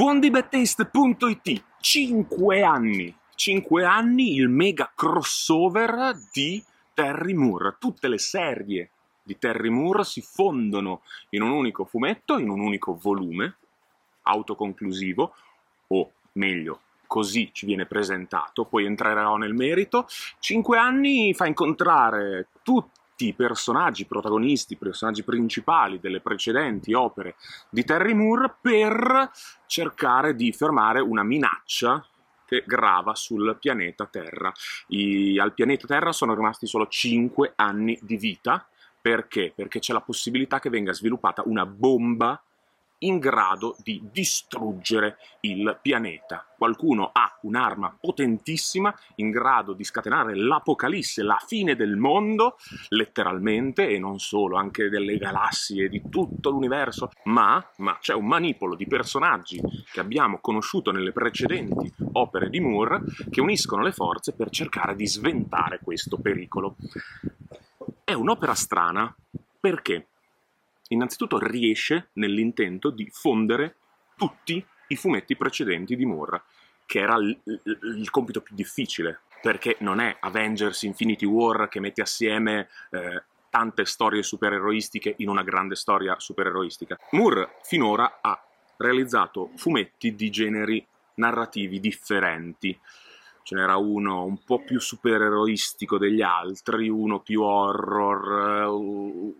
Buondibettist.it, 5 anni il mega crossover di Terry Moore. Tutte le serie di Terry Moore si fondono in un unico fumetto, in un unico volume autoconclusivo, o meglio, così ci viene presentato, poi entrerò nel merito. 5 anni fa incontrare tutti i personaggi protagonisti, personaggi principali delle precedenti opere di Terry Moore per cercare di fermare una minaccia che grava sul pianeta Terra. Al pianeta Terra sono rimasti solo 5 anni di vita. Perché? Perché c'è la possibilità che venga sviluppata una bomba in grado di distruggere il pianeta. Qualcuno ha un'arma potentissima in grado di scatenare l'apocalisse, la fine del mondo, letteralmente, e non solo, anche delle galassie, di tutto l'universo. Ma c'è un manipolo di personaggi che abbiamo conosciuto nelle precedenti opere di Moore che uniscono le forze per cercare di sventare questo pericolo. È un'opera strana perché innanzitutto riesce nell'intento di fondere tutti i fumetti precedenti di Moore, che era il compito più difficile, perché non è Avengers Infinity War che mette assieme tante storie supereroistiche in una grande storia supereroistica. Moore finora ha realizzato fumetti di generi narrativi differenti. Ce n'era uno un po' più supereroistico degli altri, uno più horror,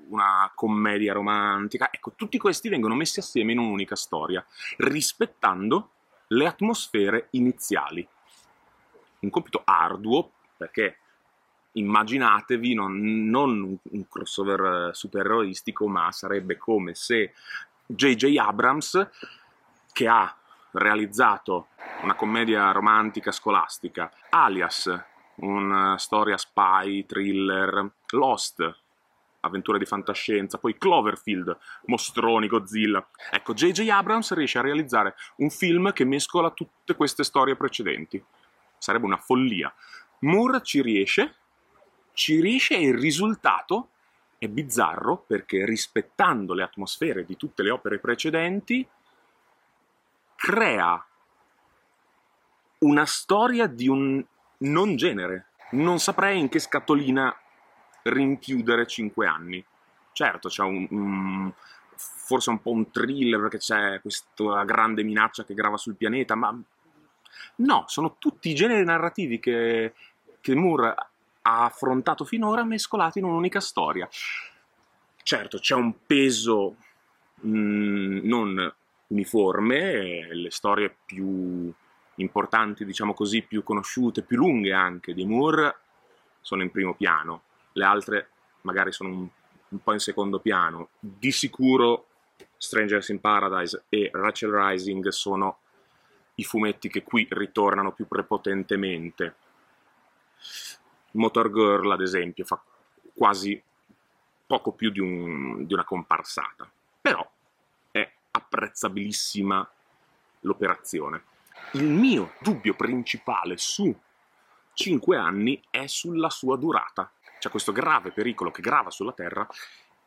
una commedia romantica. Ecco, tutti questi vengono messi assieme in un'unica storia, rispettando le atmosfere iniziali. Un compito arduo, perché immaginatevi non un crossover supereroistico, ma sarebbe come se J.J. Abrams, che ha realizzato una commedia romantica scolastica, Alias, una storia spy, thriller, Lost, avventure di fantascienza, poi Cloverfield, mostroni, Godzilla. Ecco, J.J. Abrams riesce a realizzare un film che mescola tutte queste storie precedenti. Sarebbe una follia. Moore ci riesce e il risultato è bizzarro perché, rispettando le atmosfere di tutte le opere precedenti, crea una storia di un non genere. Non saprei in che scatolina rinchiudere 5 anni. Certo, c'è forse un po' un thriller, perché c'è questa grande minaccia che grava sul pianeta, ma no, sono tutti i generi narrativi che Moore ha affrontato finora mescolati in un'unica storia. Certo, c'è un peso non uniforme, le storie più importanti, diciamo così, più conosciute, più lunghe anche di Moore sono in primo piano, le altre magari sono un po' in secondo piano. Di sicuro Strangers in Paradise e Rachel Rising sono i fumetti che qui ritornano più prepotentemente. Motor Girl, ad esempio, fa quasi poco più di una comparsata, però apprezzabilissima l'operazione. Il mio dubbio principale su 5 anni è sulla sua durata. C'è questo grave pericolo che grava sulla Terra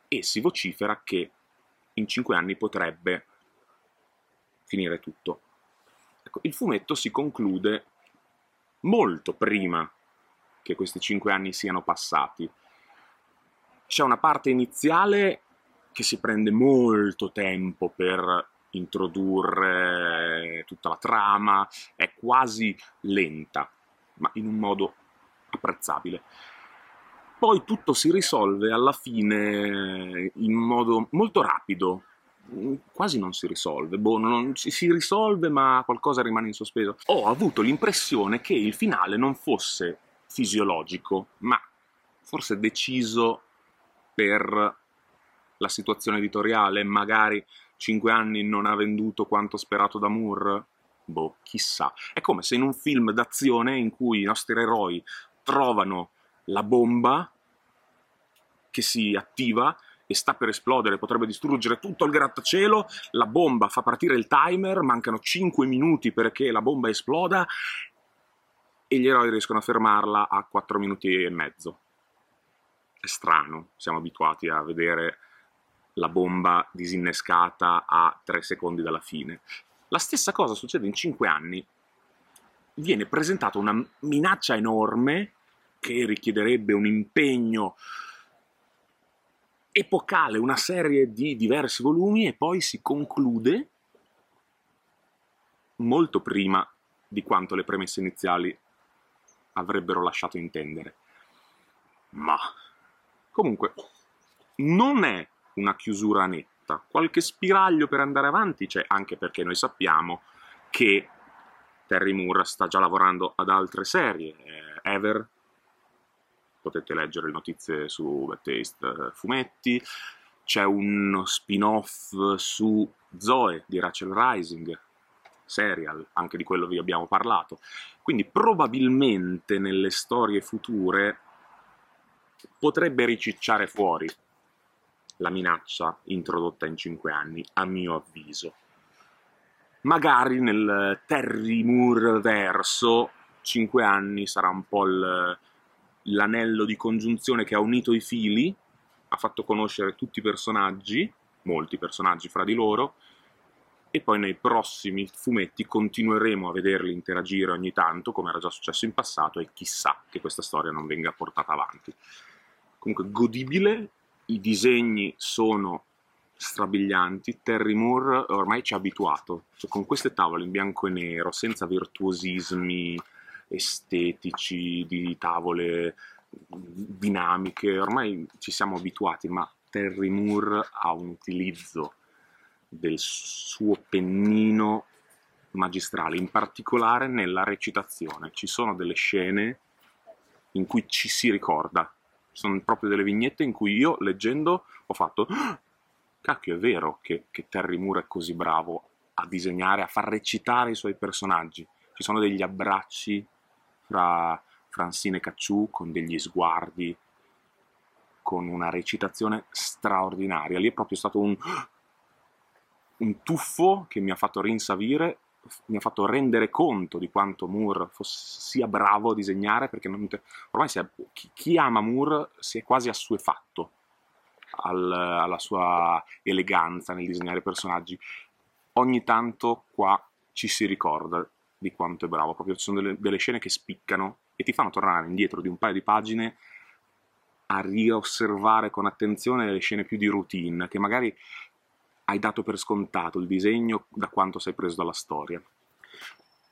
e si vocifera che in 5 anni potrebbe finire tutto. Ecco, il fumetto si conclude molto prima che questi 5 anni siano passati. C'è una parte iniziale che si prende molto tempo per introdurre tutta la trama, è quasi lenta, ma in un modo apprezzabile. Poi tutto si risolve alla fine in modo molto rapido, quasi non si risolve, si risolve ma qualcosa rimane in sospeso. Ho avuto l'impressione che il finale non fosse fisiologico, ma forse deciso per la situazione editoriale. Magari 5 anni non ha venduto quanto sperato da Moore? Chissà. È come se in un film d'azione in cui i nostri eroi trovano la bomba che si attiva e sta per esplodere, potrebbe distruggere tutto il grattacielo, la bomba fa partire il timer, mancano 5 minuti perché la bomba esploda e gli eroi riescono a fermarla a 4 minuti e mezzo. È strano, siamo abituati a vedere la bomba disinnescata a 3 secondi dalla fine. La stessa cosa succede in 5 anni. Viene presentata una minaccia enorme che richiederebbe un impegno epocale, una serie di diversi volumi, e poi si conclude molto prima di quanto le premesse iniziali avrebbero lasciato intendere. Ma comunque non è una chiusura netta, qualche spiraglio per andare avanti c'è, anche perché noi sappiamo che Terry Moore sta già lavorando ad altre serie. Ever, potete leggere le notizie su Bad Taste Fumetti, c'è uno spin-off su Zoe di Rachel Rising, serial, anche di quello vi abbiamo parlato. Quindi probabilmente nelle storie future potrebbe ricicciare fuori la minaccia introdotta in 5 anni, a mio avviso. Magari nel Terry Moore verso 5 anni sarà un po' l'anello di congiunzione che ha unito i fili, ha fatto conoscere tutti i personaggi, molti personaggi fra di loro, e poi nei prossimi fumetti continueremo a vederli interagire ogni tanto, come era già successo in passato, e chissà che questa storia non venga portata avanti. Comunque godibile, i disegni sono strabilianti, Terry Moore ormai ci ha abituato, cioè, con queste tavole in bianco e nero, senza virtuosismi estetici, di tavole dinamiche, ormai ci siamo abituati, ma Terry Moore ha un utilizzo del suo pennino magistrale, in particolare nella recitazione. Ci sono delle scene in cui ci si ricorda, sono proprio delle vignette in cui io, leggendo, ho fatto cacchio, è vero che Terry Moore è così bravo a disegnare, a far recitare i suoi personaggi. Ci sono degli abbracci fra Francine e Cacciù, con degli sguardi, con una recitazione straordinaria. Lì è proprio stato un tuffo che mi ha fatto rinsavire, mi ha fatto rendere conto di quanto Moore sia bravo a disegnare, perché ormai chi ama Moore si è quasi assuefatto alla sua eleganza nel disegnare personaggi. Ogni tanto qua ci si ricorda di quanto è bravo, proprio ci sono delle scene che spiccano e ti fanno tornare indietro di un paio di pagine a riosservare con attenzione le scene più di routine, che magari hai dato per scontato il disegno da quanto sei preso dalla storia.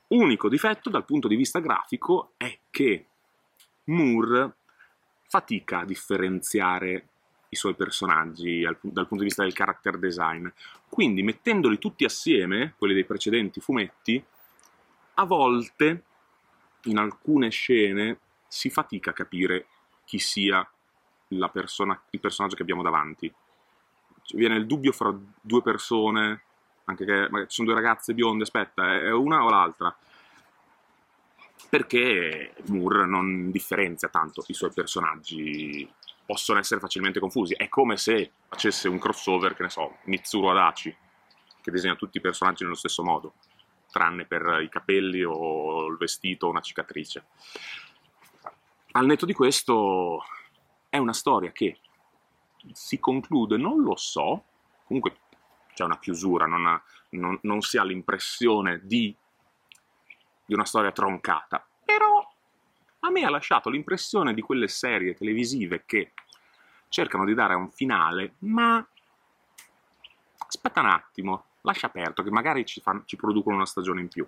Unico difetto dal punto di vista grafico è che Moore fatica a differenziare i suoi personaggi dal punto di vista del character design, quindi mettendoli tutti assieme, quelli dei precedenti fumetti, a volte in alcune scene si fatica a capire chi sia il personaggio che abbiamo davanti. Viene il dubbio fra due persone, anche che magari ci sono due ragazze bionde, aspetta, è una o l'altra, perché Moore non differenzia tanto i suoi personaggi, possono essere facilmente confusi. È come se facesse un crossover, che ne so, Mitsuru Adachi, che disegna tutti i personaggi nello stesso modo, tranne per i capelli o il vestito o una cicatrice. Al netto di questo, è una storia che si conclude, non lo so, comunque c'è una chiusura, non si ha l'impressione di una storia troncata, però a me ha lasciato l'impressione di quelle serie televisive che cercano di dare un finale, ma aspetta un attimo, lascia aperto, che magari ci producono una stagione in più.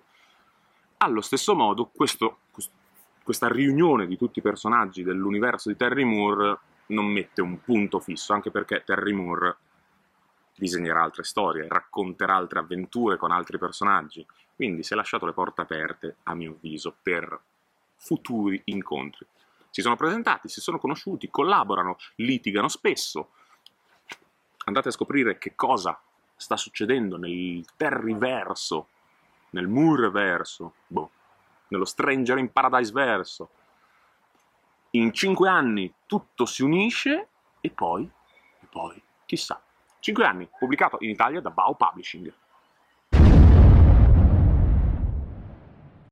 Allo stesso modo, questa riunione di tutti i personaggi dell'universo di Terry Moore non mette un punto fisso, anche perché Terry Moore disegnerà altre storie, racconterà altre avventure con altri personaggi, quindi si è lasciato le porte aperte, a mio avviso, per futuri incontri. Si sono presentati, si sono conosciuti, collaborano, litigano spesso. Andate a scoprire che cosa sta succedendo nel Terryverso, nel Mooreverso, nello Stranger in Paradise verso. In 5 anni tutto si unisce e poi, chissà. 5 anni, pubblicato in Italia da Bao Publishing.